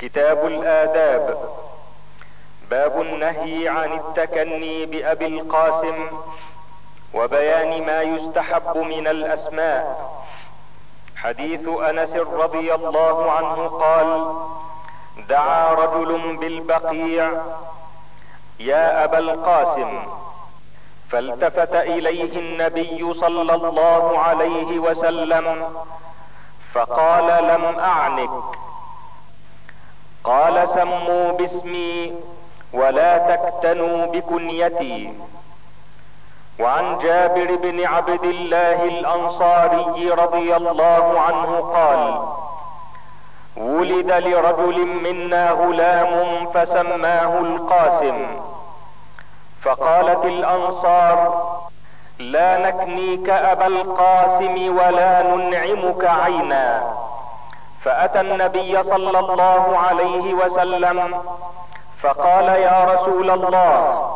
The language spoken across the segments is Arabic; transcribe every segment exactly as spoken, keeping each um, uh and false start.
كتاب الآداب. باب النهي عن التكني بأبي القاسم وبيان ما يستحب من الأسماء. حديث أنس رضي الله عنه قال: دعا رجل بالبقيع: يا أبا القاسم. فالتفت إليه النبي صلى الله عليه وسلم فقال: لم أعنك. قال: سموا باسمي ولا تكتنوا بكنيتي. وعن جابر بن عبد الله الأنصاري رضي الله عنه قال: ولد لرجل منا غلام فسماه القاسم، فقالت الأنصار: لا نكنيك أبا القاسم ولا ننعمك عينا. فأتى النبي صلى الله عليه وسلم فقال: يا رسول الله،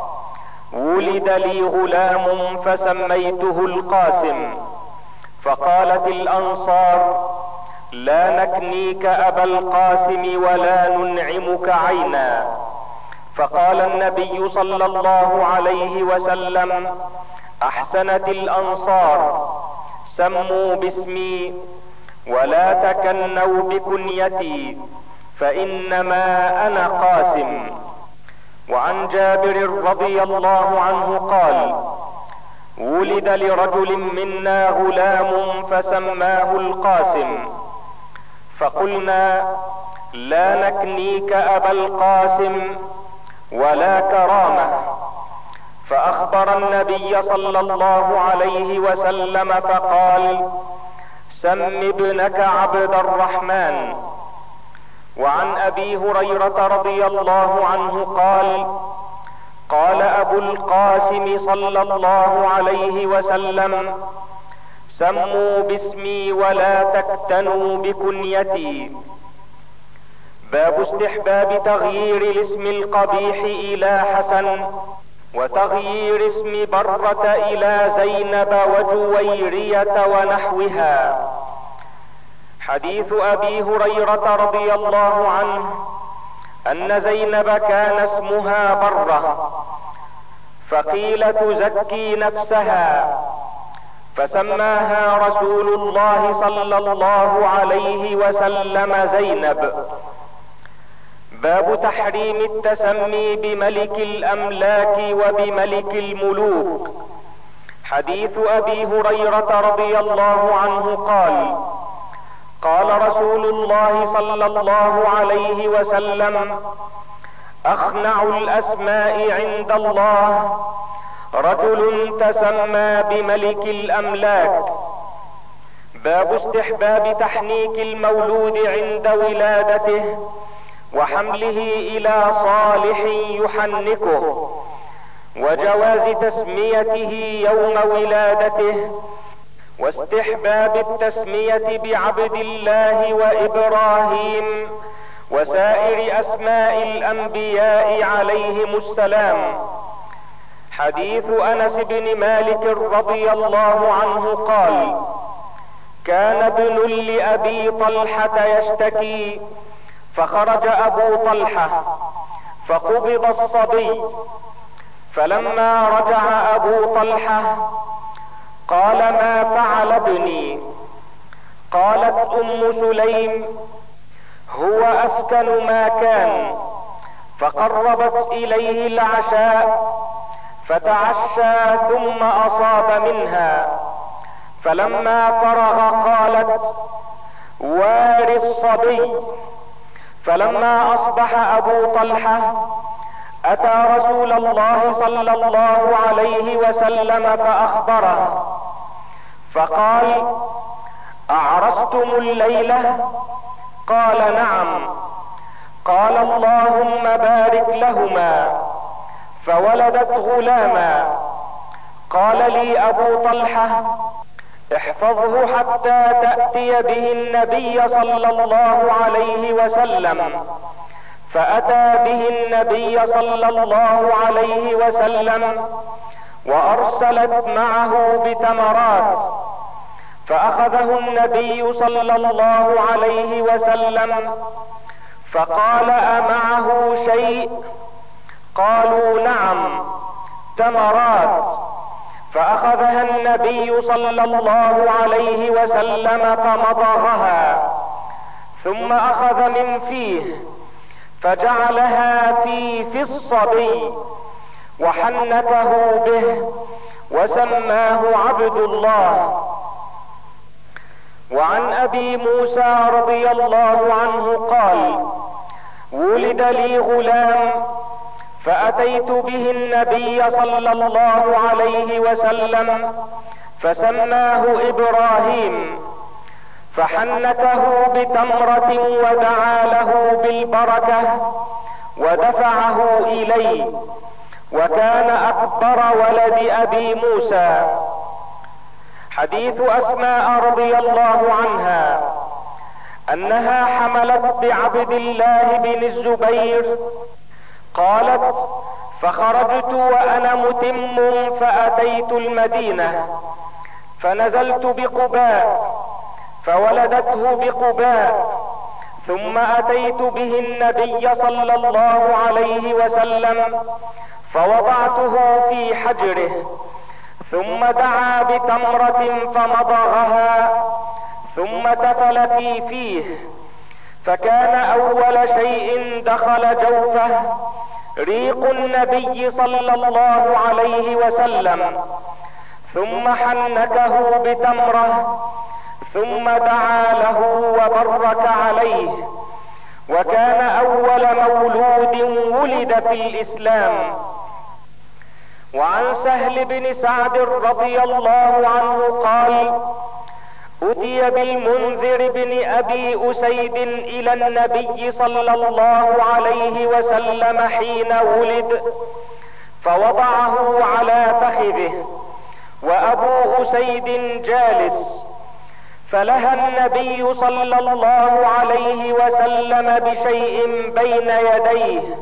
ولد لي غلام فسميته القاسم. فقالت الأنصار: لا نكنيك أبا القاسم ولا ننعمك عينا. فقال النبي صلى الله عليه وسلم: أحسنت الأنصار، سموا باسمي ولا تكنوا بكنيتي، فإنما أنا قاسم. وعن جابر رضي الله عنه قال: ولد لرجل منا غلام فسماه القاسم، فقلنا: لا نكنيك أبا القاسم ولا كرامة. فأخبر النبي صلى الله عليه وسلم فقال: سم ابنك عبد الرحمن. وعن أبي هريرة رضي الله عنه قال: قال أبو القاسم صلى الله عليه وسلم: سموا باسمي ولا تكتنوا بكنيتي. باب استحباب تغيير الاسم القبيح إلى حسن، وتغيير اسم برة إلى زينب وجويرية ونحوها. حديث أبي هريرة رضي الله عنه أن زينب كان اسمها برة، فقيل: تزكي نفسها. فسماها رسول الله صلى الله عليه وسلم زينب. باب تحريم التسمي بملك الأملاك وبملك الملوك. حديث أبي هريرة رضي الله عنه قال: قال رسول الله صلى الله عليه وسلم: أخنع الأسماء عند الله رجل تسمى بملك الأملاك. باب استحباب تحنيك المولود عند ولادته وحمله إلى صالح يحنكه، وجواز تسميته يوم ولادته، واستحباب التسمية بعبد الله وإبراهيم وسائر أسماء الأنبياء عليهم السلام. حديث أنس بن مالك رضي الله عنه قال: كان ابن لأبي طلحة يشتكي، فخرج أبو طلحة فقبض الصبي. فلما رجع أبو طلحة قال: ما فعل ابني؟ قالت أم سليم: هو أسكن ما كان، فقربت إليه العشاء فتعشى ثم أصاب منها. فلما فرغ قالت: وار الصبي. فلما أصبح أبو طلحة أتى رسول الله صلى الله عليه وسلم فأخبره، فقال: أعرستم الليلة؟ قال: نعم. قال: اللهم بارك لهما. فولدت غلاما. قال لي أبو طلحة: احفظه حتى تأتي به النبي صلى الله عليه وسلم. فأتى به النبي صلى الله عليه وسلم، وأرسلت معه بتمرات. فأخذه النبي صلى الله عليه وسلم فقال أمعه شيء؟ قالوا نعم تمرات. فأخذها النبي صلى الله عليه وسلم فمضغها، ثم أخذ من فيه فجعلها في فِي الصبي وحنكه به وسماه عبد الله. وعن أبي موسى رضي الله عنه قال: ولد لي غلام فأتيت به النبي صلى الله عليه وسلم فسماه إبراهيم، فحنكه بتمرة ودعا له بالبركة ودفعه إليه، وكان أكبر ولد أبي موسى. حديث أسماء رضي الله عنها أنها حملت بعبد الله بن الزبير قالت: فخرجت وأنا متم فأتيت المدينة فنزلت بقباء فولدته بقباء، ثم أتيت به النبي صلى الله عليه وسلم فوضعته في حجره، ثم دعا بتمرة فمضغها ثم تفل في فيه، فكان أول شيء دخل جوفه ريق النبي صلى الله عليه وسلم، ثم حنكه بتمرة ثم دعا له وبرك عليه، وكان أول مولود ولد في الإسلام. وعن سهل بن سعد رضي الله عنه قال: أتي بالمنذر بن أبي أسيد إلى النبي صلى الله عليه وسلم حين ولد فوضعه على فخذه وأبو أسيد جالس، فلهى النبي صلى الله عليه وسلم بشيء بين يديه،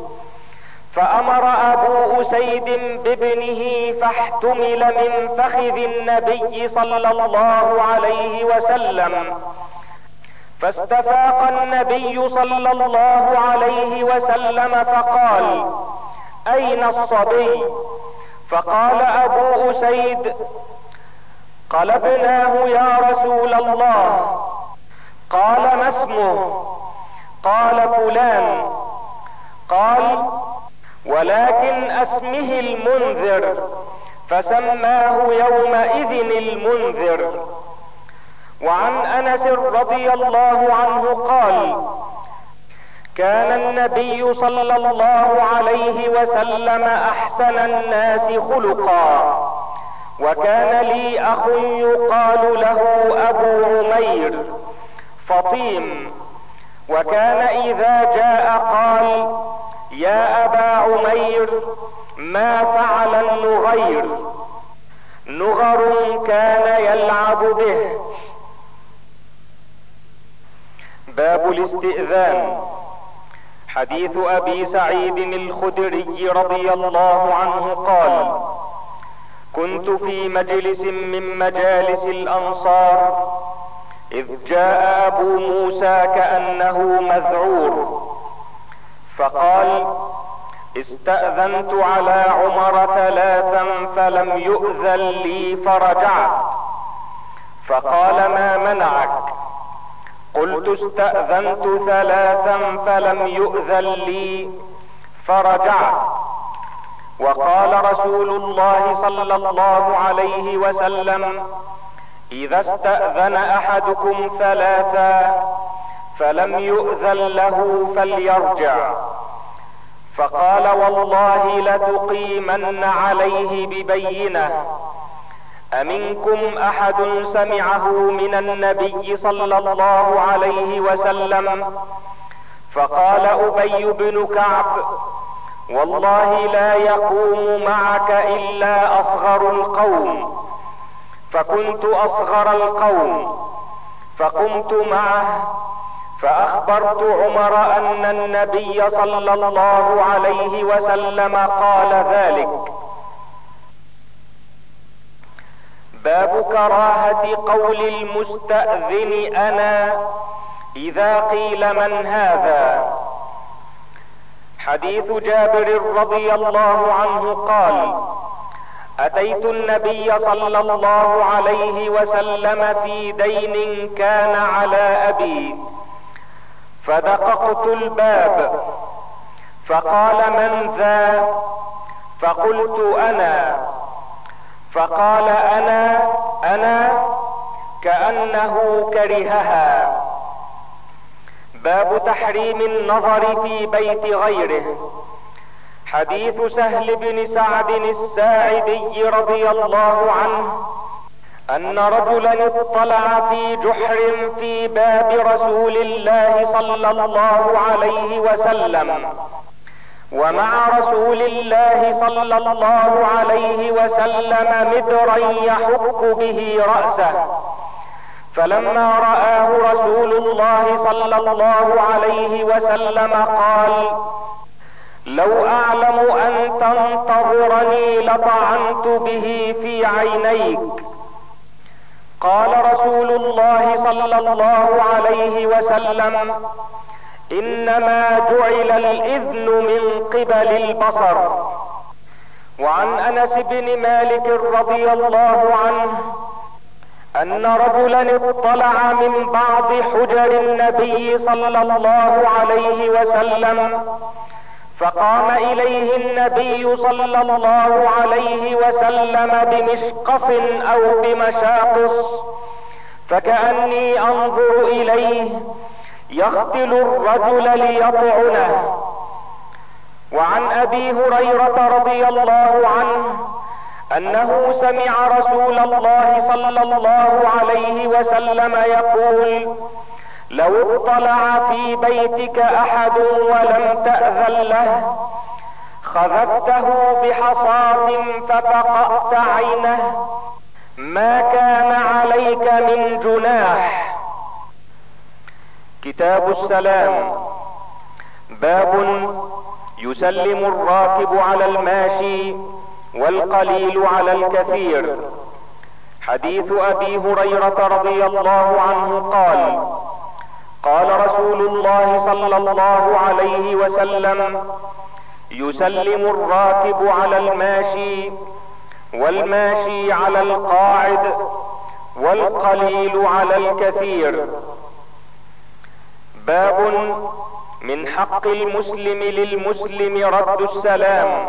فأمر أبو أسيد بابنه فاحتمل من فخذ النبي صلى الله عليه وسلم، فاستفاق النبي صلى الله عليه وسلم فقال: أين الصبي؟ فقال أبو أسيد: قلبناه يا رسول الله. قال: ما اسمه؟ قال: فلان. قال: ولكن اسمه المنذر، فسماه يومئذ المنذر. وعن أنس رضي الله عنه قال: كان النبي صلى الله عليه وسلم أحسن الناس خلقا، وكان لي أخ يقال له أبو عمير فطيم، وكان إذا جاء قال: يا أبا عمير ما فعل النغير؟ نغر كان يلعب به. باب الاستئذان. حديث أبي سعيد الخدري رضي الله عنه قال: كنت في مجلس من مجالس الأنصار إذ جاء أبو موسى كأنه مذعور، فقال: استأذنت على عمر ثلاثا فلم يؤذن لي فرجعت، فقال: ما منعك؟ قلت: استأذنت ثلاثا فلم يؤذن لي فرجعت، وقال رسول الله صلى الله عليه وسلم: إذا استأذن أحدكم ثلاثا فلم يؤذن له فليرجع. فقال: والله لتقيمن عليه ببينة. أمنكم أحد سمعه من النبي صلى الله عليه وسلم؟ فقال أبي بن كعب: والله لا يقوم معك إلا أصغر القوم، فكنت أصغر القوم فقمت معه، فأخبرت عمر أن النبي صلى الله عليه وسلم قال ذلك. باب كراهة قول المستأذن أنا إذا قيل من هذا. حديث جابر رضي الله عنه قال: أتيت النبي صلى الله عليه وسلم في دين كان على أبي، فدققت الباب فقال: من ذا؟ فقلت: أنا. فقال: أنا أنا كأنه كرهها. باب تحريم النظر في بيت غيره. حديث سهل بن سعد الساعدي رضي الله عنه أن رجلا اطلع في جحر في باب رسول الله صلى الله عليه وسلم، ومع رسول الله صلى الله عليه وسلم مدرا يحك به رأسه، فلما رآه رسول الله صلى الله عليه وسلم قال: لو أعلم أن تنتظرني لطعنت به في عينيك. قال رسول الله صلى الله عليه وسلم: إنما جعل الإذن من قبل البصر. وعن أنس بن مالك رضي الله عنه أن رجلا اطلع من بعض حجر النبي صلى الله عليه وسلم، فقام إليه النبي صلى الله عليه وسلم بمشقص أو بمشاقص، فكأني أنظر إليه يقتل الرجل ليطعنه. وعن أبي هريرة رضي الله عنه أنه سمع رسول الله صلى الله عليه وسلم يقول: لو اطلع في بيتك أحد ولم تأذن له خذفته بحصاة ففقأت عينه، ما كان عليك من جناح. كتاب السلام. باب يسلم الراكب على الماشي والقليل على الكثير. حديث أبي هريرة رضي الله عنه قال: قال رسول الله صلى الله عليه وسلم: يسلم الراكب على الماشي، والماشي على القاعد، والقليل على الكثير. باب من حق المسلم للمسلم رد السلام.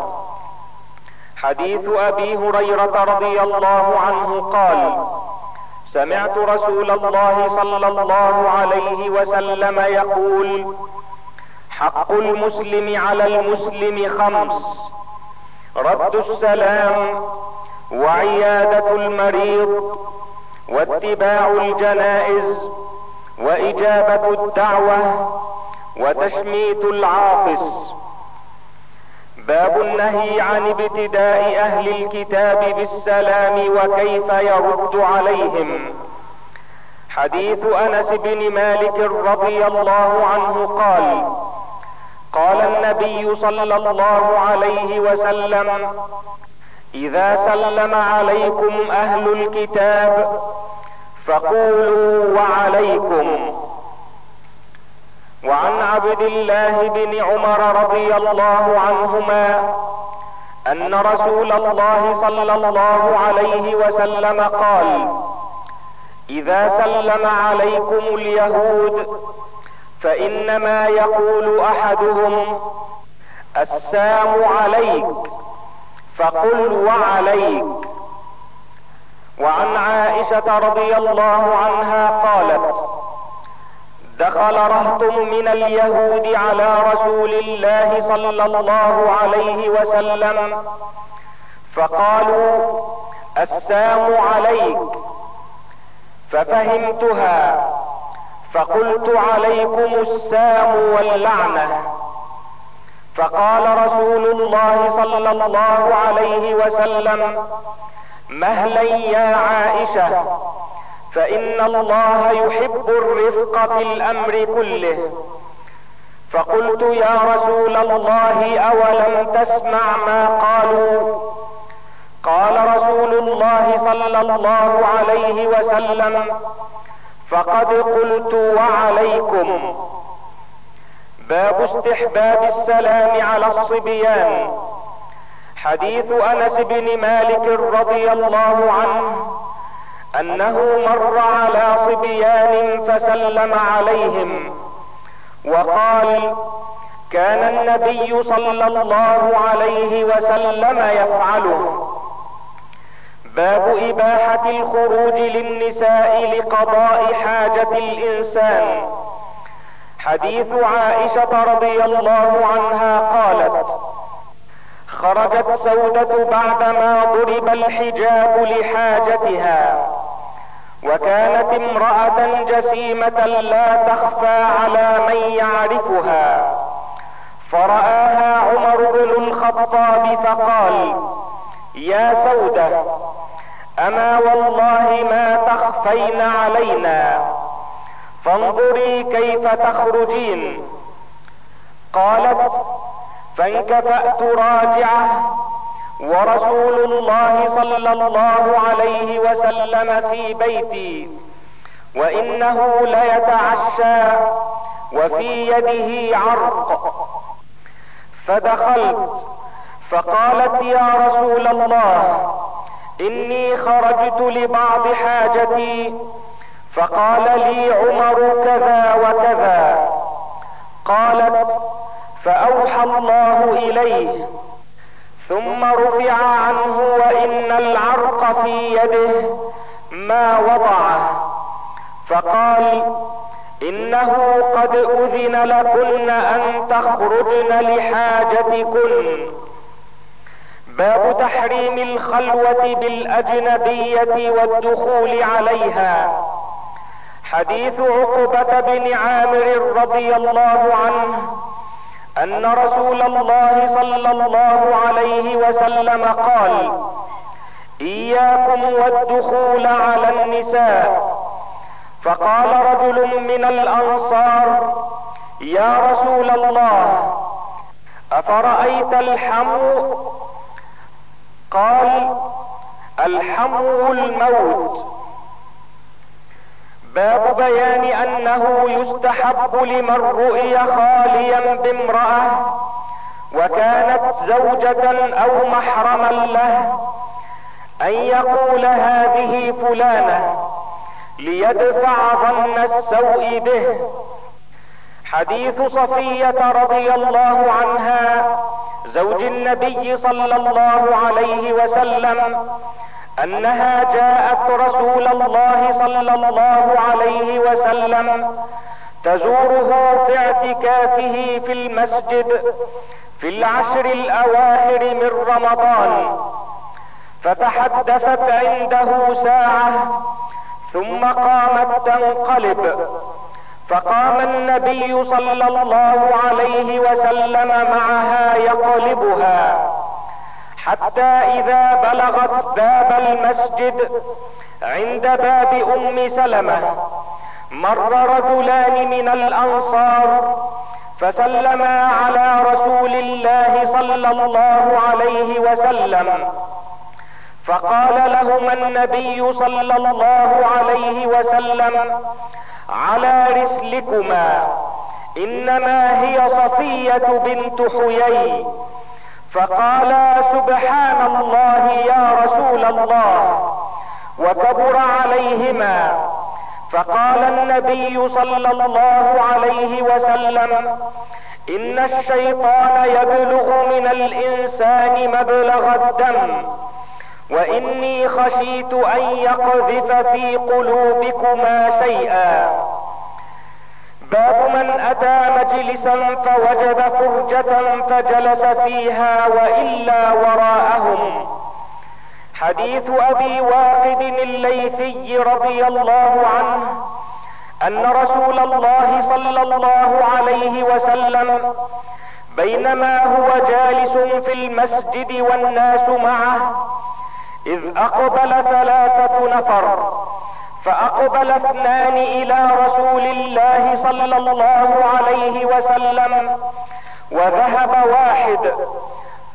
حديث أبي هريرة رضي الله عنه قال: سمعت رسول الله صلى الله عليه وسلم يقول: حق المسلم على المسلم خمس: رد السلام، وعيادة المريض، واتباع الجنائز، وإجابة الدعوة، وتشميت العاطس. باب النهي عن ابتداء أهل الكتاب بالسلام وكيف يرد عليهم. حديث أنس بن مالك رضي الله عنه قال: قال النبي صلى الله عليه وسلم: إذا سلم عليكم أهل الكتاب فقولوا وعليكم. وعن عبد الله بن عمر رضي الله عنهما أن رسول الله صلى الله عليه وسلم قال: إذا سلم عليكم اليهود فإنما يقول أحدهم: السلام عليك، فقل وعليك. وعن عائشة رضي الله عنها قالت: دخل رهط من اليهود على رسول الله صلى الله عليه وسلم فقالوا: السلام عليك، ففهمتها فقلت: عليكم السلام واللعنة. فقال رسول الله صلى الله عليه وسلم: مهلا يا عائشة، فإن الله يحب الرفق في الأمر كله. فقلت: يا رسول الله، أولم تسمع ما قالوا؟ قال رسول الله صلى الله عليه وسلم: فقد قلت وعليكم. باب استحباب السلام على الصبيان. حديث أنس بن مالك رضي الله عنه أنه مر على صبيان فسلم عليهم وقال: كان النبي صلى الله عليه وسلم يفعله. باب إباحة الخروج للنساء لقضاء حاجة الإنسان. حديث عائشة رضي الله عنها قالت: خرجت سودة بعدما ضرب الحجاب لحاجتها، وكانت امرأة جسيمة لا تخفى على من يعرفها، فرآها عمر بن الخطاب فقال: يا سودة، أما والله ما تخفين علينا، فانظري كيف تخرجين. قالت: فانكفأت راجعة، ورسول الله صلى الله عليه وسلم في بيتي، وإنه ليتعشى وفي يده عرق، فدخلت فقالت: يا رسول الله، إني خرجت لبعض حاجتي، فقال لي عمر كذا وكذا. قالت: فأوحى الله إليه، ثم رفع عنه وإن العرق في يده ما وضعه، فقال: إنه قد أذن لكن أن تخرجن لحاجتكن. باب تحريم الخلوة بالأجنبية والدخول عليها. حديث عقبة بن عامر رضي الله عنه أن رسول الله صلى الله عليه وسلم قال: إياكم والدخول على النساء. فقال رجل من الأنصار: يا رسول الله، أفرأيت الحمو؟ قال: الحمو الموت. باب بيان أنه يستحب لمن رؤي خاليا بامرأة وكانت زوجة أو محرما له أن يقول: هذه فلانة، ليدفع ظن السوء به. حديث صفية رضي الله عنها زوج النبي صلى الله عليه وسلم أنها جاءت رسول الله صلى الله عليه وسلم تزوره في اعتكافه في المسجد في العشر الأواخر من رمضان، فتحدثت عنده ساعة ثم قامت تنقلب، فقام النبي صلى الله عليه وسلم معها يقلبها حتى إذا بلغت باب المسجد عند باب أم سلمة مر رجلان من الأنصار فسلما على رسول الله صلى الله عليه وسلم، فقال لهما النبي صلى الله عليه وسلم: على رسلكما، إنما هي صفية بنت حيي. فقالا: سبحان الله يا رسول الله، وكبر عليهما. فقال النبي صلى الله عليه وسلم: إن الشيطان يبلغ من الإنسان مبلغ الدم، وإني خشيت أن يقذف في قلوبكما شيئا. باب من أتى مجلسا فوجد فرجة فجلس فيها وإلا وراءهم. حديث أبي واقد الليثي رضي الله عنه أن رسول الله صلى الله عليه وسلم بينما هو جالس في المسجد والناس معه إذ أقبل ثلاثة نفر، فأقبل اثنان إلى رسول الله صلى الله عليه وسلم وذهب واحد.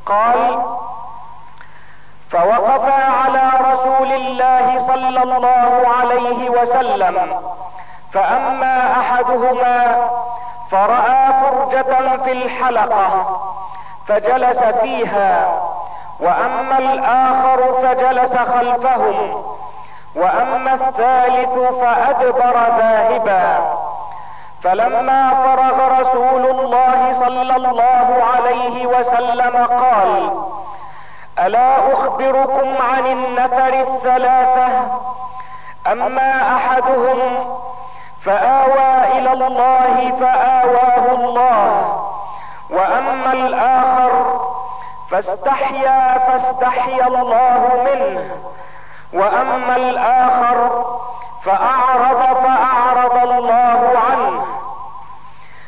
قال: فوقفا على رسول الله صلى الله عليه وسلم، فأما أحدهما فرأى فرجة في الحلقة فجلس فيها، واما الاخر فجلس خلفهم، واما الثالث فادبر ذاهبا. فلما فرغ رسول الله صلى الله عليه وسلم قال: الا اخبركم عن النفر الثلاثة؟ اما احدهم فآوى الى الله فآواه الله، واما الاخر فاستحيا فاستحيا الله منه، واما الاخر فاعرض فاعرض الله عنه.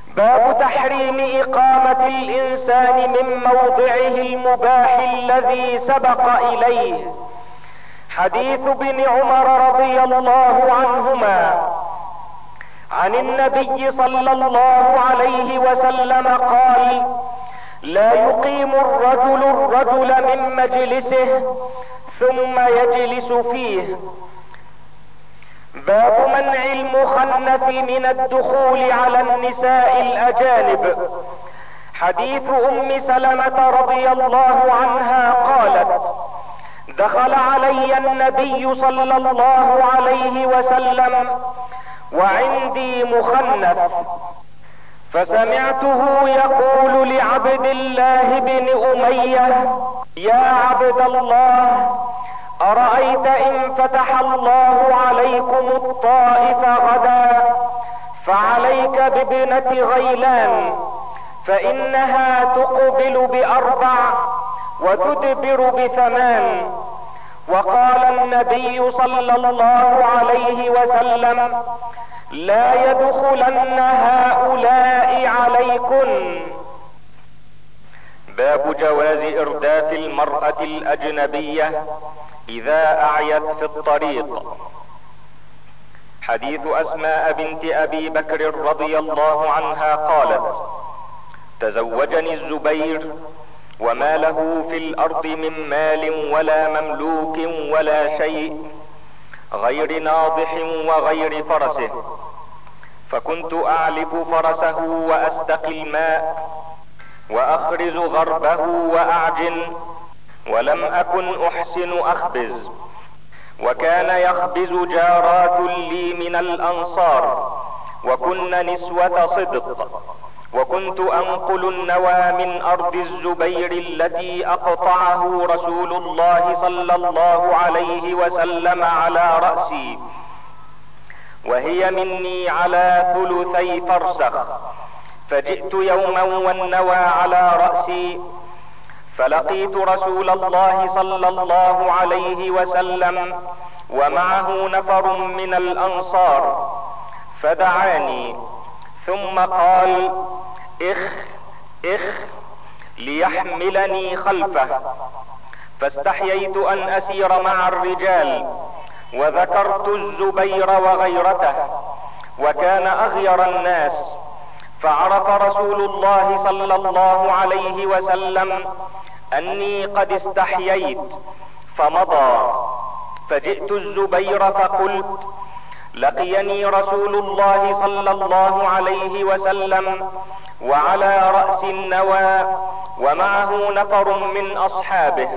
باب تحريم اقامة الانسان من موضعه المباح الذي سبق اليه. حديث ابن عمر رضي الله عنهما عن النبي صلى الله عليه وسلم قال: لا يقيم الرجل الرجل من مجلسه ثم يجلس فيه. باب منع المخنث من الدخول على النساء الأجانب. حديث أم سلمة رضي الله عنها قالت: دخل علي النبي صلى الله عليه وسلم وعندي مخنث، فسمعته يقول لعبد الله بن أمية: يا عبد الله، أرأيت إن فتح الله عليكم الطائف غدا فعليك بابنة غيلان، فإنها تقبل بأربع وتدبر بثمان. وقال النبي صلى الله عليه وسلم: لا يدخلن هؤلاء عليكن. باب جواز إرداف المرأة الأجنبية إذا أعيت في الطريق. حديث أسماء بنت أبي بكر رضي الله عنها قالت: تزوجني الزبير وما له في الارض من مال ولا مملوك ولا شيء غير ناضح وغير فرسه، فكنت اعلف فرسه واستقي الماء واخرز غربه واعجن، ولم اكن احسن اخبز، وكان يخبز جارات لي من الانصار، وكن نسوة صدق، وكنت انقل النوى من ارض الزبير التي اقطعه رسول الله صلى الله عليه وسلم على رأسي، وهي مني على ثلثي فرسخ، فجئت يوما والنوى على رأسي، فلقيت رسول الله صلى الله عليه وسلم ومعه نفر من الانصار، فدعاني ثم قال: اخ اخ ليحملني خلفه، فاستحييت ان اسير مع الرجال، وذكرت الزبير وغيرته، وكان اغير الناس، فعرف رسول الله صلى الله عليه وسلم اني قد استحييت، فمضى. فجئت الزبير فقلت: لقيني رسول الله صلى الله عليه وسلم وعلى رأس النوى ومعه نفر من أصحابه،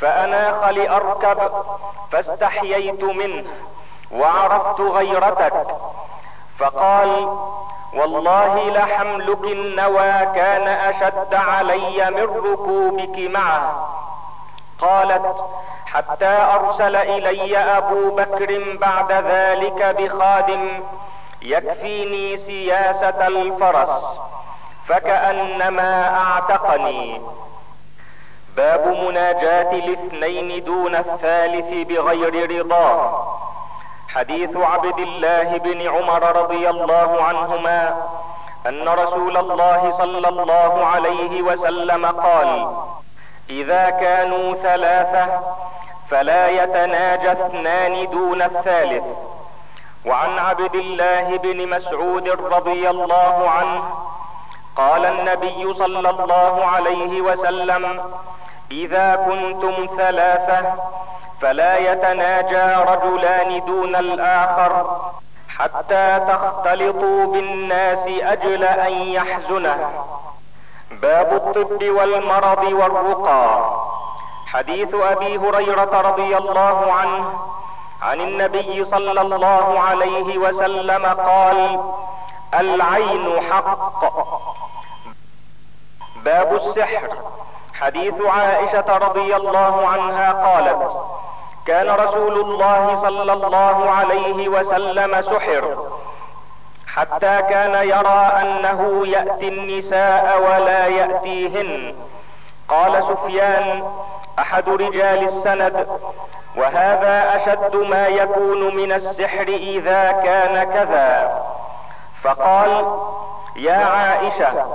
فأناخ لأركب فاستحييت منه وعرفت غيرتك، فقال: والله لحملك النوى كان أشد علي من ركوبك معه. قالت: حتى ارسل الي ابو بكر بعد ذلك بخادم يكفيني سياسة الفرس، فكأنما اعتقني. باب مناجاة الاثنين دون الثالث بغير رضاه. حديث عبد الله بن عمر رضي الله عنهما ان رسول الله صلى الله عليه وسلم قال: اذا كانوا ثلاثة فلا يتناجى اثنان دون الثالث. وعن عبد الله بن مسعود رضي الله عنه قال النبي صلى الله عليه وسلم: اذا كنتم ثلاثة فلا يتناجى رجلان دون الاخر حتى تختلطوا بالناس اجل ان يحزنه. باب الطب والمرض والرقى. حديث أبي هريرة رضي الله عنه عن النبي صلى الله عليه وسلم قال: العين حق. باب السحر. حديث عائشة رضي الله عنها قالت: كان رسول الله صلى الله عليه وسلم سحر، حتى كان يرى انه يأتي النساء ولا يأتيهن. قال سفيان احد رجال السند: وهذا اشد ما يكون من السحر اذا كان كذا. فقال: يا عائشة،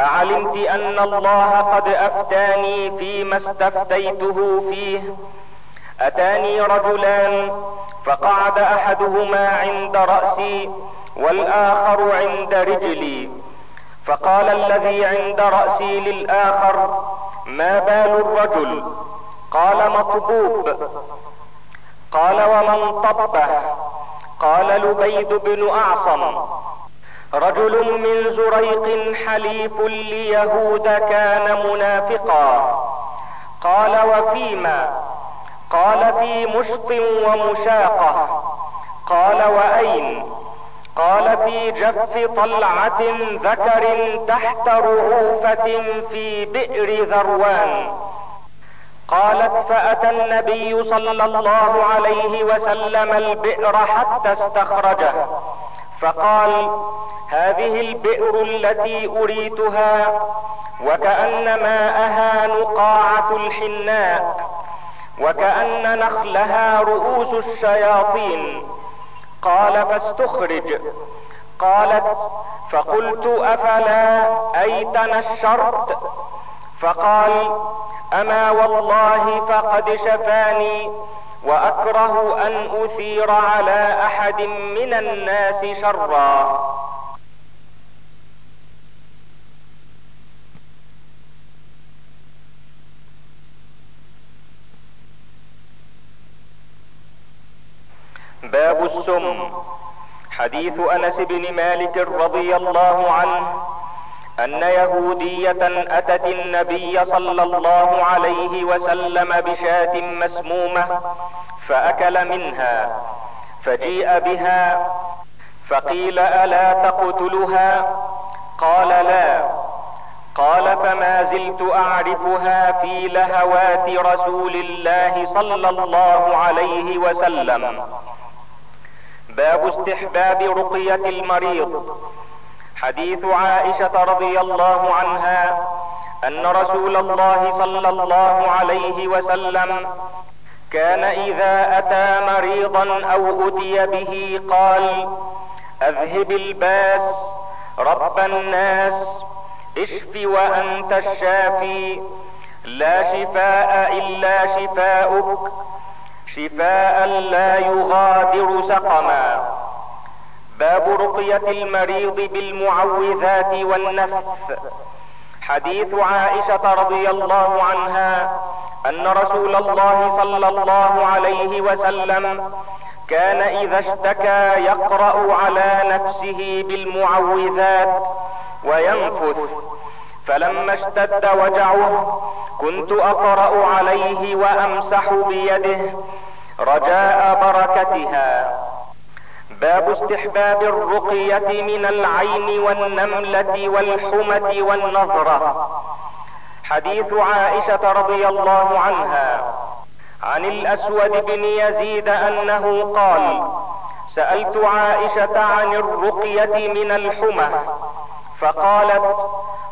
اعلمت ان الله قد افتاني فيما استفتيته فيه؟ اتاني رجلان، فقعد احدهما عند رأسي والاخر عند رجلي، فقال الذي عند رأسي للاخر: ما بال الرجل؟ قال: مطبوب. قال: ومن طبه؟ قال: لبيد بن أعصم، رجل من زريق حليف ليهود، كان منافقا. قال: وفيما؟ قال: في مشط ومشاقة. قال: وأين؟ قال: في جف طلعة ذكر تحت رؤوفة في بئر ذروان. قالت: فأتى النبي صلى الله عليه وسلم البئر حتى استخرجه، فقال: هذه البئر التي أريتها، وكأن ماءها نقاعة الحناء، وكأن نخلها رؤوس الشياطين. قال: فاستخرج. قالت: فقلت: أفلا أيتنا الشرط؟ فقال: أما والله فقد شفاني، وأكره أن أثير على أحد من الناس شرا. باب السم. حديث أنس بن مالك رضي الله عنه أن يهودية أتت النبي صلى الله عليه وسلم بشاة مسمومة فأكل منها، فجيء بها فقيل: ألا تقتلها؟ قال: لا. قال: فما زلت أعرفها في لهوات رسول الله صلى الله عليه وسلم. باب استحباب رقية المريض. حديث عائشة رضي الله عنها أن رسول الله صلى الله عليه وسلم كان إذا أتى مريضا أو أتي به قال: أذهب الباس، رب الناس، اشف وأنت الشافي، لا شفاء إلا شفاؤك، شفاء لا يغادر سقما. باب رقية المريض بالمعوذات والنفث. حديث عائشة رضي الله عنها أن رسول الله صلى الله عليه وسلم كان إذا اشتكى يقرأ على نفسه بالمعوذات وينفث، فلما اشتد وجعه كنت أقرأ عليه وأمسح بيده رجاء بركتها. باب استحباب الرقية من العين والنملة والحمة والنظرة. حديث عائشة رضي الله عنها عن الأسود بن يزيد أنه قال: سألت عائشة عن الرقية من الحمة، فقالت: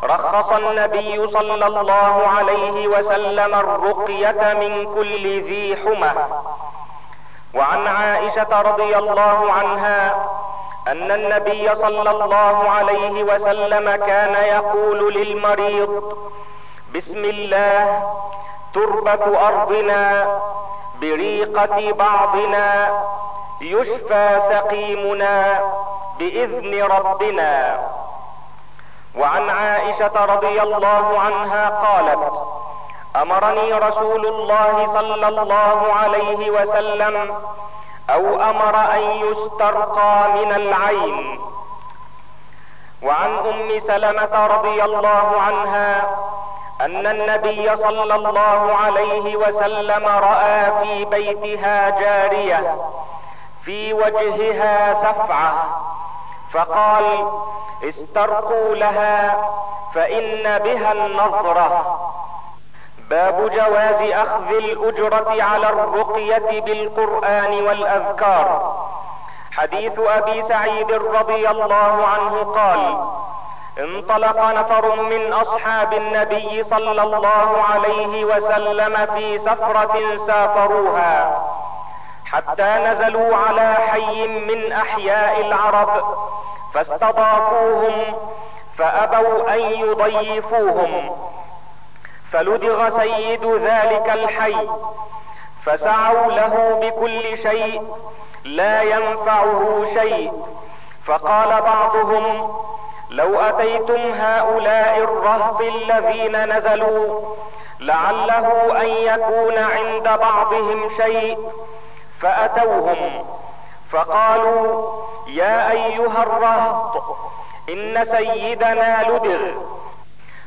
رخص النبي صلى الله عليه وسلم الرقية من كل ذي حمى. وعن عائشة رضي الله عنها أن النبي صلى الله عليه وسلم كان يقول للمريض: بسم الله، تربة أرضنا، بريقة بعضنا، يشفى سقيمنا بإذن ربنا. وعن عائشة رضي الله عنها قالت: أمرني رسول الله صلى الله عليه وسلم أو أمر أن يسترقى من العين، وعن أم سلمة رضي الله عنها أن النبي صلى الله عليه وسلم رأى في بيتها جارية في وجهها سفعة، فقال: استرقوا لها فإن بها النظرة. باب جواز أخذ الأجرة على الرقية بالقرآن والأذكار. حديث أبي سعيد رضي الله عنه قال: انطلق نفر من أصحاب النبي صلى الله عليه وسلم في سفرة سافروها حتى نزلوا على حي من أحياء العرب فاستضافوهم فأبوا أن يضيفوهم، فلدغ سيد ذلك الحي، فسعوا له بكل شيء لا ينفعه شيء، فقال بعضهم: لو أتيتم هؤلاء الرهط الذين نزلوا لعله أن يكون عند بعضهم شيء، فأتوهم فقالوا: يا أيها الرهط إن سيدنا لدغ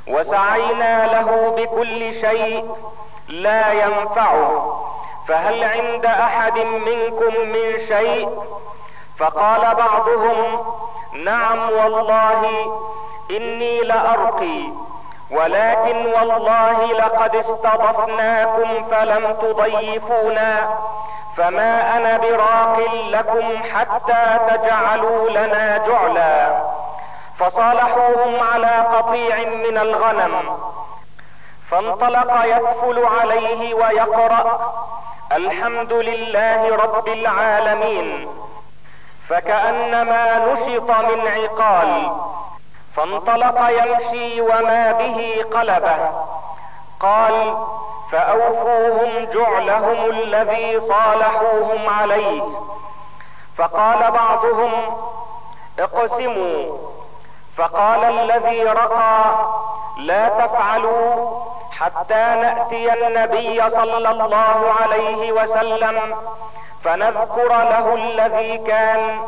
وسعينا له بكل شيء لا ينفعه، فهل عند أحد منكم من شيء؟ فقال بعضهم: نعم والله إني لأرقي، ولكن والله لقد استضفناكم فلم تضيفونا، فما أنا براق لكم حتى تجعلوا لنا جعلا. فصالحوهم على قطيع من الغنم، فانطلق يدفل عليه ويقرأ: الحمد لله رب العالمين، فكأنما نشط من عقال، فانطلق يمشي وما به قلبه. قال: فأوفوهم جعلهم الذي صالحوهم عليه. فقال بعضهم: اقسموا. فقال الذي رقى: لا تفعلوا حتى نأتي النبي صلى الله عليه وسلم فنذكر له الذي كان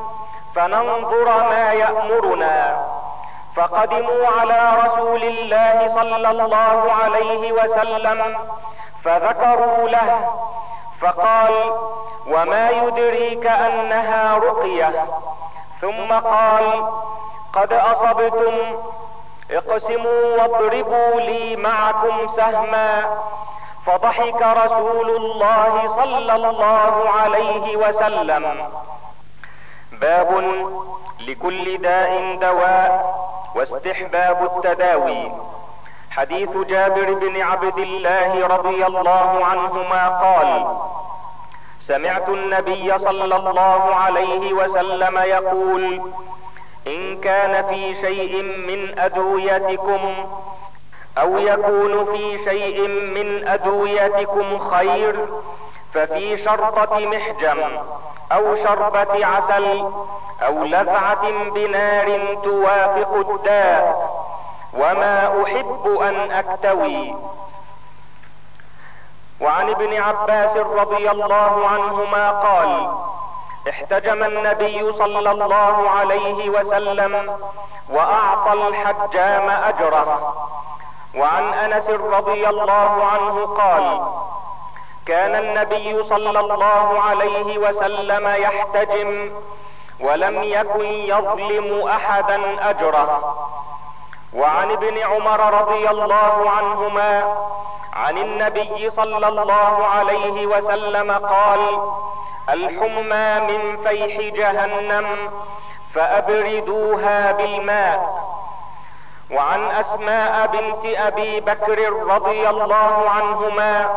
فننظر ما يأمرنا. فقدموا على رسول الله صلى الله عليه وسلم فذكروا له، فقال: وما يدريك أنها رقية؟ ثم قال: قد أصبتم، اقسموا واضربوا لي معكم سهما. فضحك رسول الله صلى الله عليه وسلم. باب لكل داء دواء واستحباب التداوي. حديث جابر بن عبد الله رضي الله عنهما قال: سمعت النبي صلى الله عليه وسلم يقول: إن كان في شيء من أدويتكم أو يكون في شيء من أدويتكم خير ففي شرطة محجم أو شربة عسل أو لذعة بنار توافق الداء، وما أحب أن أكتوي. وعن ابن عباس رضي الله عنهما قال: احتجم النبي صلى الله عليه وسلم وأعطى الحجام أجره. وعن أنس رضي الله عنه قال: كان النبي صلى الله عليه وسلم يحتجم ولم يكن يظلم أحدا أجره. وعن ابن عمر رضي الله عنهما عن النبي صلى الله عليه وسلم قال: الحمى من فيح جهنم فأبردوها بالماء. وعن أسماء بنت أبي بكر رضي الله عنهما: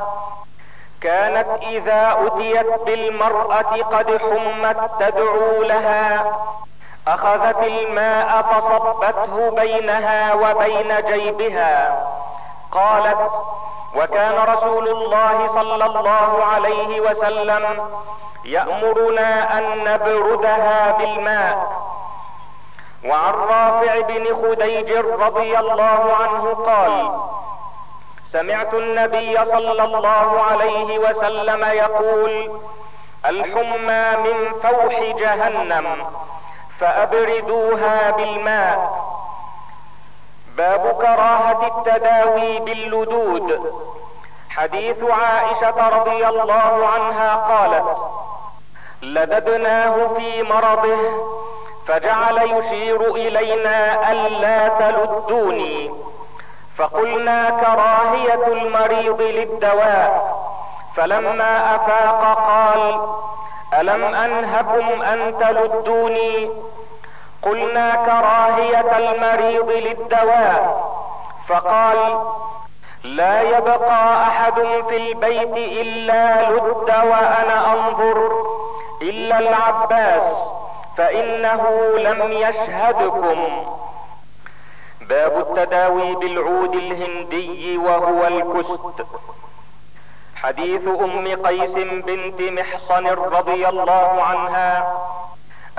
كانت إذا أتيت بالمرأة قد حمت تدعو لها، أخذت الماء فصبته بينها وبين جيبها. قالت: وكان رسول الله صلى الله عليه وسلم يأمرنا أن نبردها بالماء. وعن رافع بن خديج رضي الله عنه قال: سمعت النبي صلى الله عليه وسلم يقول: الحمى من فوح جهنم فأبردوها بالماء. التداوي باللدود. حديث عائشة رضي الله عنها قالت: لددناه في مرضه فجعل يشير إلينا ألا تلدوني، فقلنا كراهية المريض للدواء، فلما أفاق قال: ألم أنهكم أن تلدوني؟ قلنا كراهية المريض للدواء، فقال: لا يبقى أحد في البيت إلا لد وأنا أنظر إلا العباس فإنه لم يشهدكم. باب التداوي بالعود الهندي وهو الكست. حديث أم قيس بنت محصن رضي الله عنها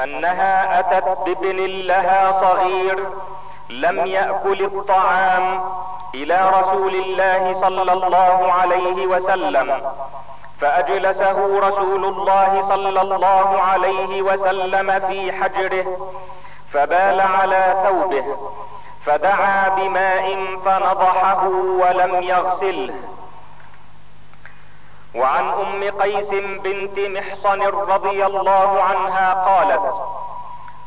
أنها أتت بابن لها صغير لم يأكل الطعام إلى رسول الله صلى الله عليه وسلم، فأجلسه رسول الله صلى الله عليه وسلم في حجره، فبال على ثوبه، فدعا بماء فنضحه ولم يغسله. وعن أم قيس بنت محصن رضي الله عنها قالت: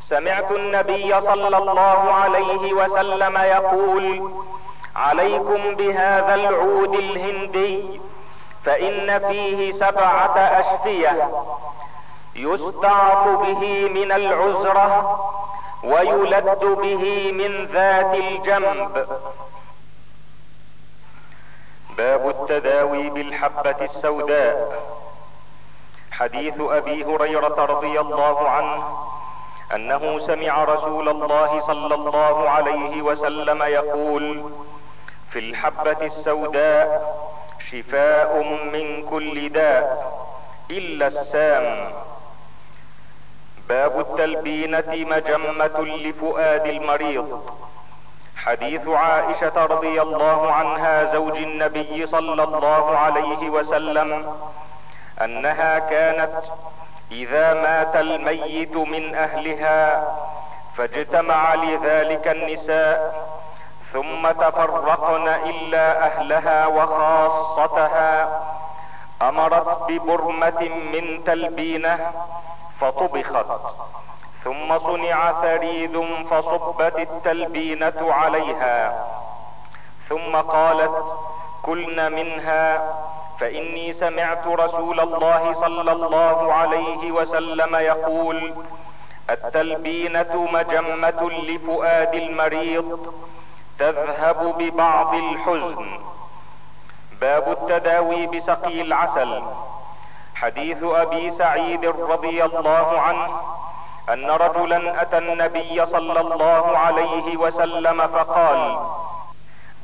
سمعت النبي صلى الله عليه وسلم يقول: عليكم بهذا العود الهندي فإن فيه سبعة أشفية يستعط به من العزرة ويلد به من ذات الجنب. باب التداوي بالحبة السوداء. حديث أبي هريرة رضي الله عنه أنه سمع رسول الله صلى الله عليه وسلم يقول: في الحبة السوداء شفاء من كل داء إلا السام. باب التلبينة مجمة لفؤاد المريض. حديث عائشة رضي الله عنها زوج النبي صلى الله عليه وسلم أنها كانت إذا مات الميت من أهلها فاجتمع لذلك النساء ثم تفرقن إلا أهلها وخاصتها، أمرت ببرمة من تلبينة فطبخت، ثم صنع ثريد فصبت التلبينة عليها، ثم قالت: كلن منها، فإني سمعت رسول الله صلى الله عليه وسلم يقول: التلبينة مجمة لفؤاد المريض تذهب ببعض الحزن. باب التداوي بسقي العسل. حديث أبي سعيد رضي الله عنه أن رجلا أتى النبي صلى الله عليه وسلم فقال: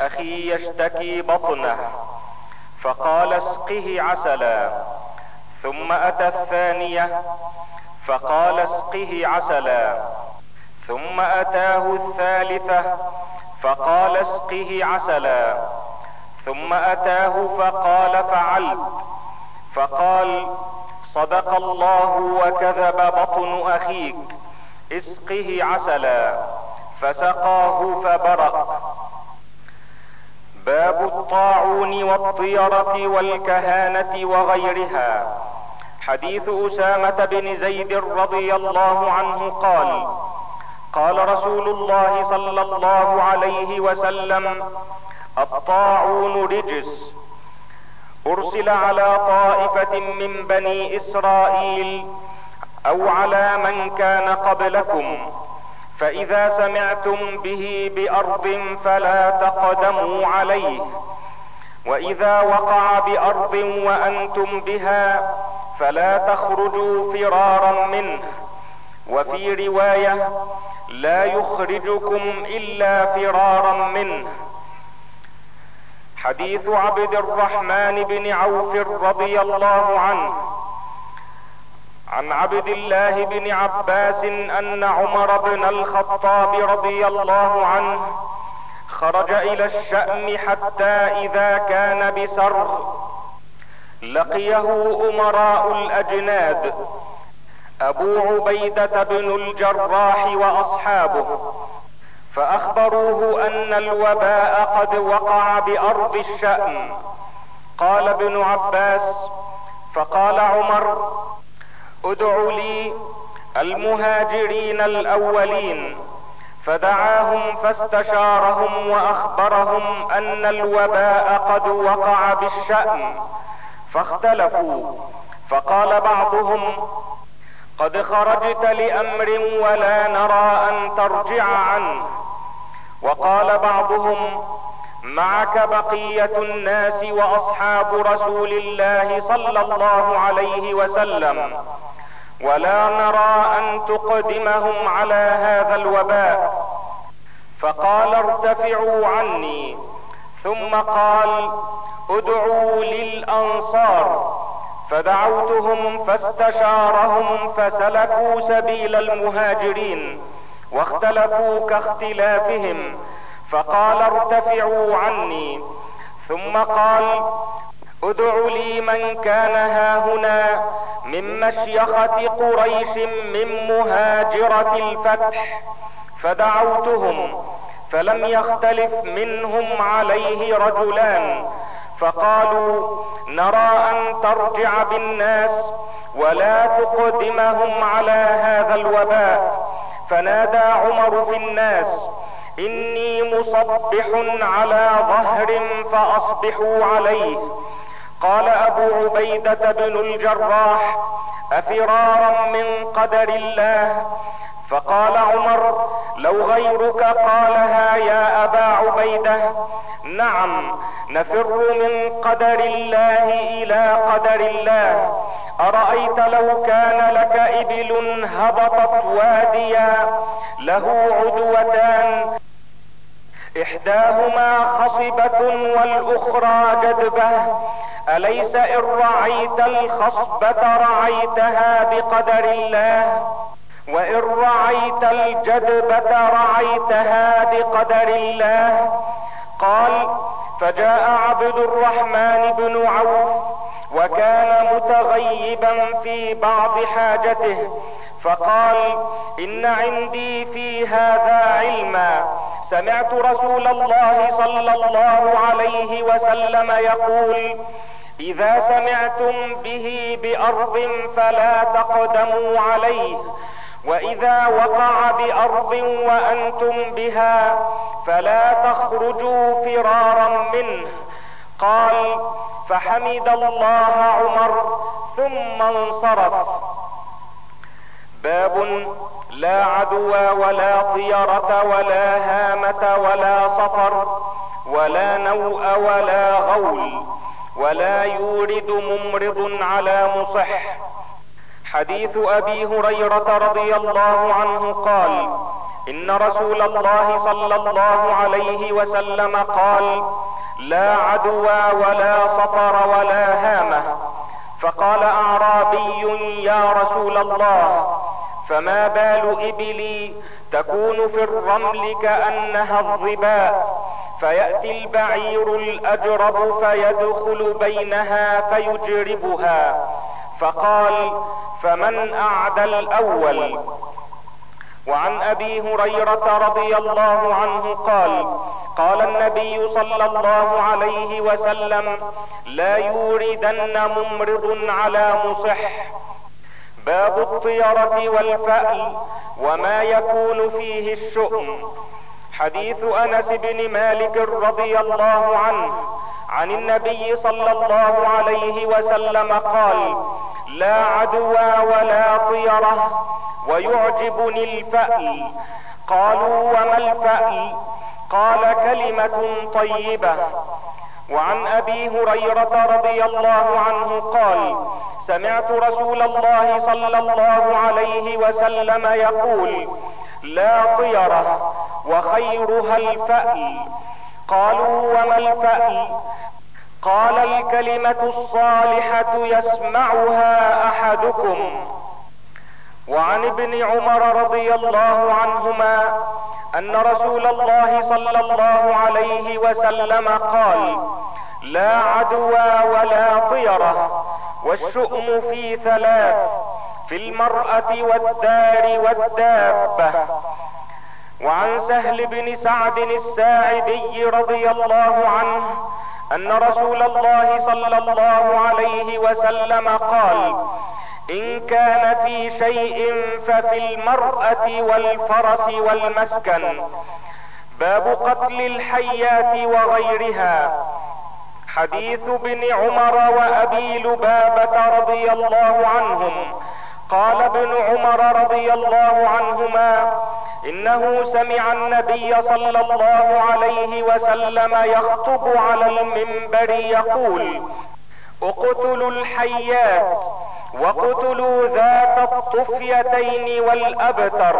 أخي يشتكي بطنه، فقال: اسقه عسلا. ثم أتى الثانية فقال: اسقه عسلا. ثم أتاه الثالثة فقال: اسقه عسلا. ثم أتاه فقال: فعلت. فقال: صدق الله وكذب بطن أخيك، اسقه عسلا. فسقاه فبرق. باب الطاعون والطيرة والكهانة وغيرها. حديث أسامة بن زيد رضي الله عنه قال: قال رسول الله صلى الله عليه وسلم: الطاعون رجس أرسل على طائفة من بني إسرائيل أو على من كان قبلكم، فإذا سمعتم به بأرض فلا تقدموا عليه، وإذا وقع بأرض وأنتم بها فلا تخرجوا فرارا منه، وفي رواية: لا يخرجكم إلا فرارا منه. حديث عبد الرحمن بن عوف رضي الله عنه عن عبد الله بن عباس أن عمر بن الخطاب رضي الله عنه خرج إلى الشأم حتى إذا كان بسرغ لقيه أمراء الأجناد أبو عبيدة بن الجراح وأصحابه، فأخبروه أن الوباء قد وقع بأرض الشأم. قال ابن عباس: فقال عمر: ادعوا لي المهاجرين الأولين. فدعاهم فاستشارهم وأخبرهم أن الوباء قد وقع بالشأم، فاختلفوا. فقال بعضهم: قد خرجت لأمر ولا نرى أن ترجع عنه. وقال بعضهم: معك بقية الناس وأصحاب رسول الله صلى الله عليه وسلم، ولا نرى أن تقدمهم على هذا الوباء. فقال: ارتفعوا عني. ثم قال: ادعوا للأنصار. فدعوتهم فاستشارهم فسلكوا سبيل المهاجرين، واختلفوا كاختلافهم. فقال: ارتفعوا عني. ثم قال: ادعوا لي من كان هاهنا من مشيخة قريش من مهاجرة الفتح. فدعوتهم فلم يختلف منهم عليه رجلان، فقالوا: نرى أن ترجع بالناس ولا تقدمهم على هذا الوباء. فنادى عمر في الناس: إني مصبح على ظهر فأصبحوا عليه. قال أبو عبيدة بن الجراح: أفرارا من قدر الله؟ فقال عمر: لو غيرك قالها يا أبا عبيدة. نعم، نفر من قدر الله إلى قدر الله. أرأيت لو كان لك إبل هبطت واديا له عدوتان، إحداهما خصبة والأخرى جدبة، أليس إن رعيت الخصبة رعيتها بقدر الله، وإن رعيت الجدبة رعيتها بقدر الله؟ قال: فجاء عبد الرحمن بن عوف، وكان متغيبا في بعض حاجته، فقال: إن عندي في هذا علما، سمعت رسول الله صلى الله عليه وسلم يقول: إذا سمعتم به بأرض فلا تقدموا عليه، وإذا وقع بأرض وأنتم بها فلا تخرجوا فرارا منه. قال: فحمد الله عمر ثم انصرف. باب لا عدو ولا طيرة ولا هامة ولا صفر ولا نوء ولا غول ولا يورد ممرض على مصح. حديث أبي هريرة رضي الله عنه قال: إن رسول الله صلى الله عليه وسلم قال: لا عدو ولا صفر ولا هامة. فقال أعرابي: يا رسول الله، فما بال إبلي تكون في الرمل كأنها الظباء، فيأتي البعير الأجرب فيدخل بينها فيجربها؟ فقال: فمن أعدى الأول؟ وعن أبي هريرة رضي الله عنه قال: قال النبي صلى الله عليه وسلم: لا يوردن ممرض على مصح. باب الطيرة والفأل وما يكون فيه الشؤم. حديث أنس بن مالك رضي الله عنه عن النبي صلى الله عليه وسلم قال: لا عدوى ولا طيرة، ويعجبني الفأل. قالوا: وما الفأل؟ قال: كلمة طيبة. وعن أبي هريرة رضي الله عنه قال: سمعت رسول الله صلى الله عليه وسلم يقول: لا طيرة وخيرها الفأل. قالوا: وما الفأل؟ قال: الكلمة الصالحة يسمعها أحدكم. وعن ابن عمر رضي الله عنهما أن رسول الله صلى الله عليه وسلم قال: لا عدوى ولا طيرة، والشؤم في ثلاث: في المرأة والدار والدابة. وعن سهل بن سعد الساعدي رضي الله عنه أن رسول الله صلى الله عليه وسلم قال: إن كان في شيء ففي المرأة والفرس والمسكن. باب قتل الحيات وغيرها. حديث ابن عمر وأبي لبابة رضي الله عنهم. قال ابن عمر رضي الله عنهما: إنه سمع النبي صلى الله عليه وسلم يخطب على المنبر يقول: اقتلوا الحيات وقتلوا ذات الطفيتين والأبتر،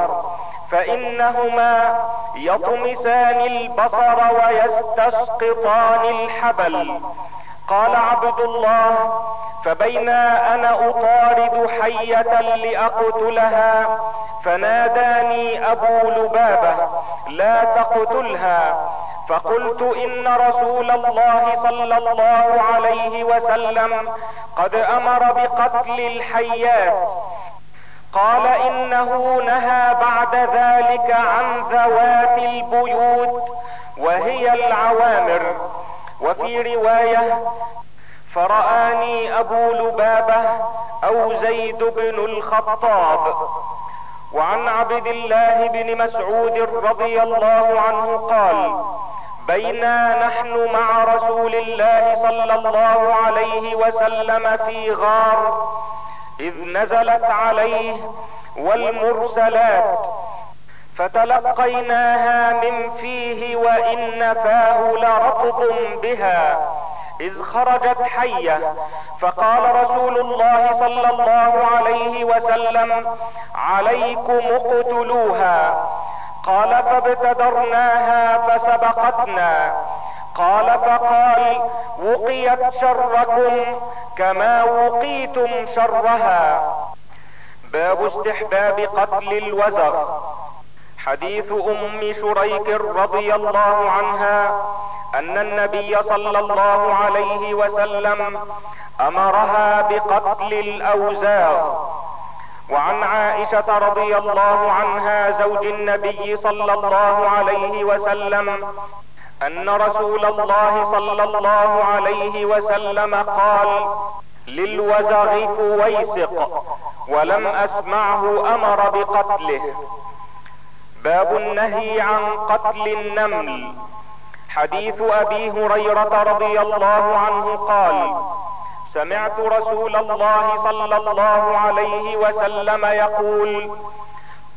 فإنهما يطمسان البصر ويستسقطان الحبل. قال عبد الله: فبينا أنا أطارد حية لأقتلها فناداني أبو لبابة: لا تقتلها. فقلت: إن رسول الله صلى الله عليه وسلم قد أمر بقتل الحيات. قال: إنه نهى بعد ذلك عن ذوات البيوت وهي العوامر. وفي رواية: فرآني أبو لبابة أو زيد بن الخطاب. وعن عبد الله بن مسعود رضي الله عنه قال: بينا نحن مع رسول الله صلى الله عليه وسلم في غار إذ نزلت عليه والمرسلات، فتلقيناها من فيه وإن فاه لرطب بها، إذ خرجت حية. فقال رسول الله صلى الله عليه وسلم: عليكم اقتلوها. قال: فابتدرناها فسبقتنا. قال: فقال: وقيت شركم كما وقيتم شرها. باب استحباب قتل الوزغ. حديث أم شريك رضي الله عنها أن النبي صلى الله عليه وسلم أمرها بقتل الأوزاغ. وعن عائشة رضي الله عنها زوج النبي صلى الله عليه وسلم أن رسول الله صلى الله عليه وسلم قال: للوزغ فويسق، ولم أسمعه أمر بقتله. باب النهي عن قتل النمل. حديث أبي هريرة رضي الله عنه قال: سمعت رسول الله صلى الله عليه وسلم يقول: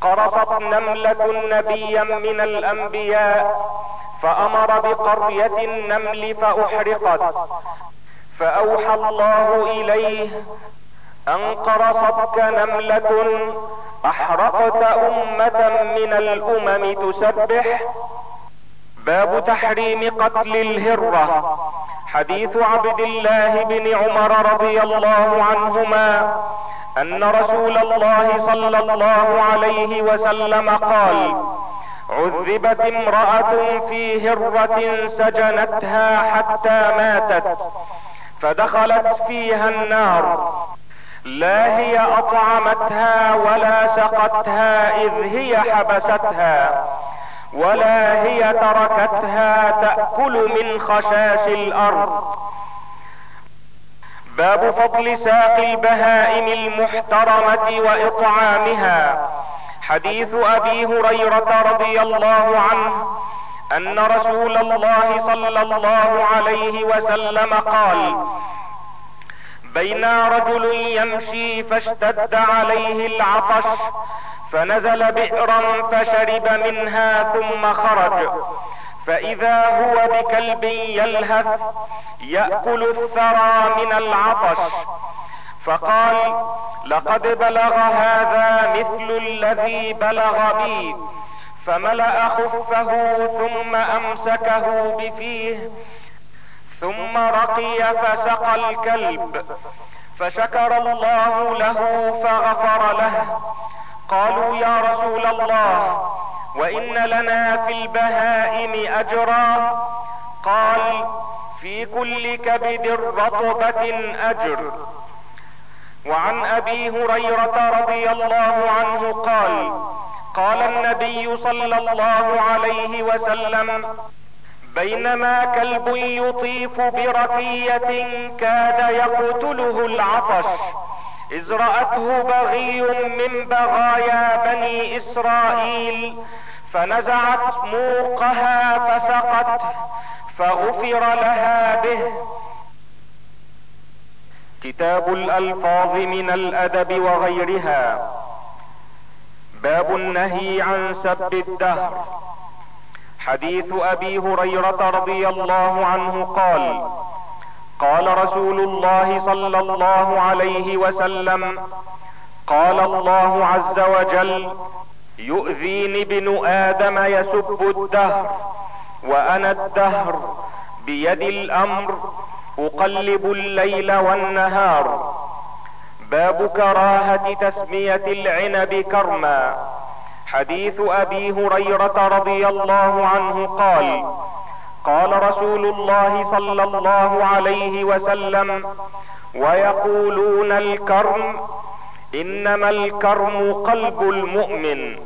قرصت نملة نبيا من الأنبياء فأمر بقرية النمل فأحرقت، فأوحى الله إليه أن قرصتك نملة أحرقت أمة من الأمم تسبح. باب تحريم قتل الهرة. حديث عبد الله بن عمر رضي الله عنهما أن رسول الله صلى الله عليه وسلم قال: عذبت امرأة في هرة سجنتها حتى ماتت، فدخلت فيها النار، لا هي أطعمتها ولا سقتها إذ هي حبستها، ولا هي تركتها تأكل من خشاش الأرض. باب فضل ساق البهائم المحترمة وإطعامها. حديث أبي هريرة رضي الله عنه أن رسول الله صلى الله عليه وسلم قال: بينا رجل يمشي فاشتد عليه العطش، فنزل بئرا فشرب منها ثم خرج، فإذا هو بكلب يلهث يأكل الثرى من العطش، فقال: لقد بلغ هذا مثل الذي بلغ بي، فملأ خفه ثم أمسكه بفيه ثم رقي فسقى الكلب، فشكر الله له فغفر له. قالوا: يا رسول الله، وإن لنا في البهائم أجرا؟ قال: في كل كبد رطبة أجر. وعن أبي هريرة رضي الله عنه قال: قال النبي صلى الله عليه وسلم: بينما كلب يطيف برقية كاد يقتله العطش إذ رأته بغي من بغايا بني إسرائيل فنزعت موقها فسقت فغفر لها به. كتاب الألفاظ من الأدب وغيرها. باب النهي عن سب الدهر. حديث أبي هريرة رضي الله عنه قال: قال رسول الله صلى الله عليه وسلم: قال الله عز وجل: يؤذيني ابن آدم يسب الدهر وأنا الدهر بيدي الأمر أقلب الليل والنهار. باب كراهة تسمية العنب كرما. حديث أبي هريرة رضي الله عنه قال: قال رسول الله صلى الله عليه وسلم: ويقولون الكرم، إنما الكرم قلب المؤمن.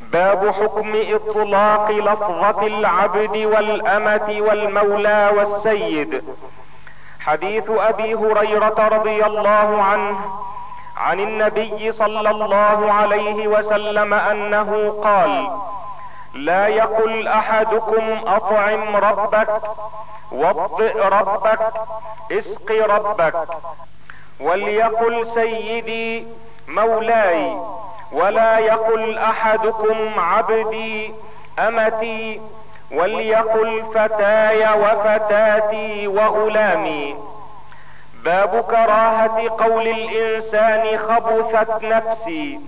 باب حكم إطلاق لفظة العبد والأمة والمولى والسيد. حديث أبي هريرة رضي الله عنه عن النبي صلى الله عليه وسلم أنه قال: لا يقل أحدكم أطعم ربك، وطئ ربك، اسق ربك، وليقل سيدي مولاي، ولا يقل أحدكم عبدي أمتي، وليقل فتاي وفتاتي وغلامي. باب كراهة قول الإنسان خبثت نفسي.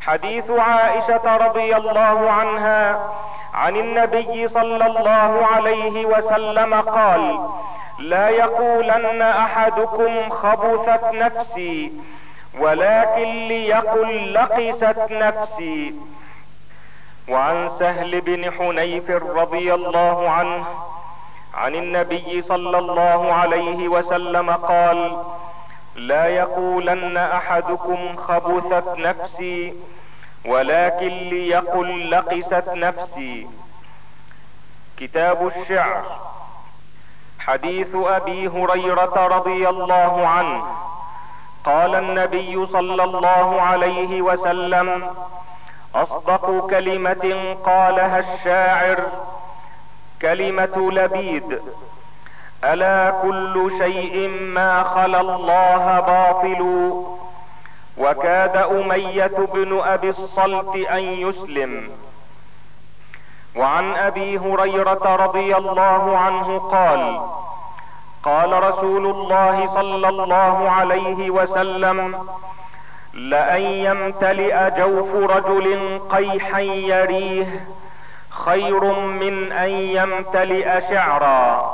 حديث عائشة رضي الله عنها عن النبي صلى الله عليه وسلم قال: لا يقولن أحدكم خبثت نفسي، ولكن ليقل لقست نفسي. وعن سهل بن حنيف رضي الله عنه عن النبي صلى الله عليه وسلم قال: لا يقولن أحدكم خبثت نفسي، ولكن ليقل لقست نفسي. كتاب الشعر. حديث أبي هريرة رضي الله عنه قال النبي صلى الله عليه وسلم: أصدق كلمة قالها الشاعر كلمة لبيد: ألا كل شيء ما خلا الله باطل، وكاد أمية بن أبي الصلت أن يسلم. وعن أبي هريرة رضي الله عنه قال: قال رسول الله صلى الله عليه وسلم: لأن يمتلئ جوف رجل قيحا يريه خير من أن يمتلئ شعرا.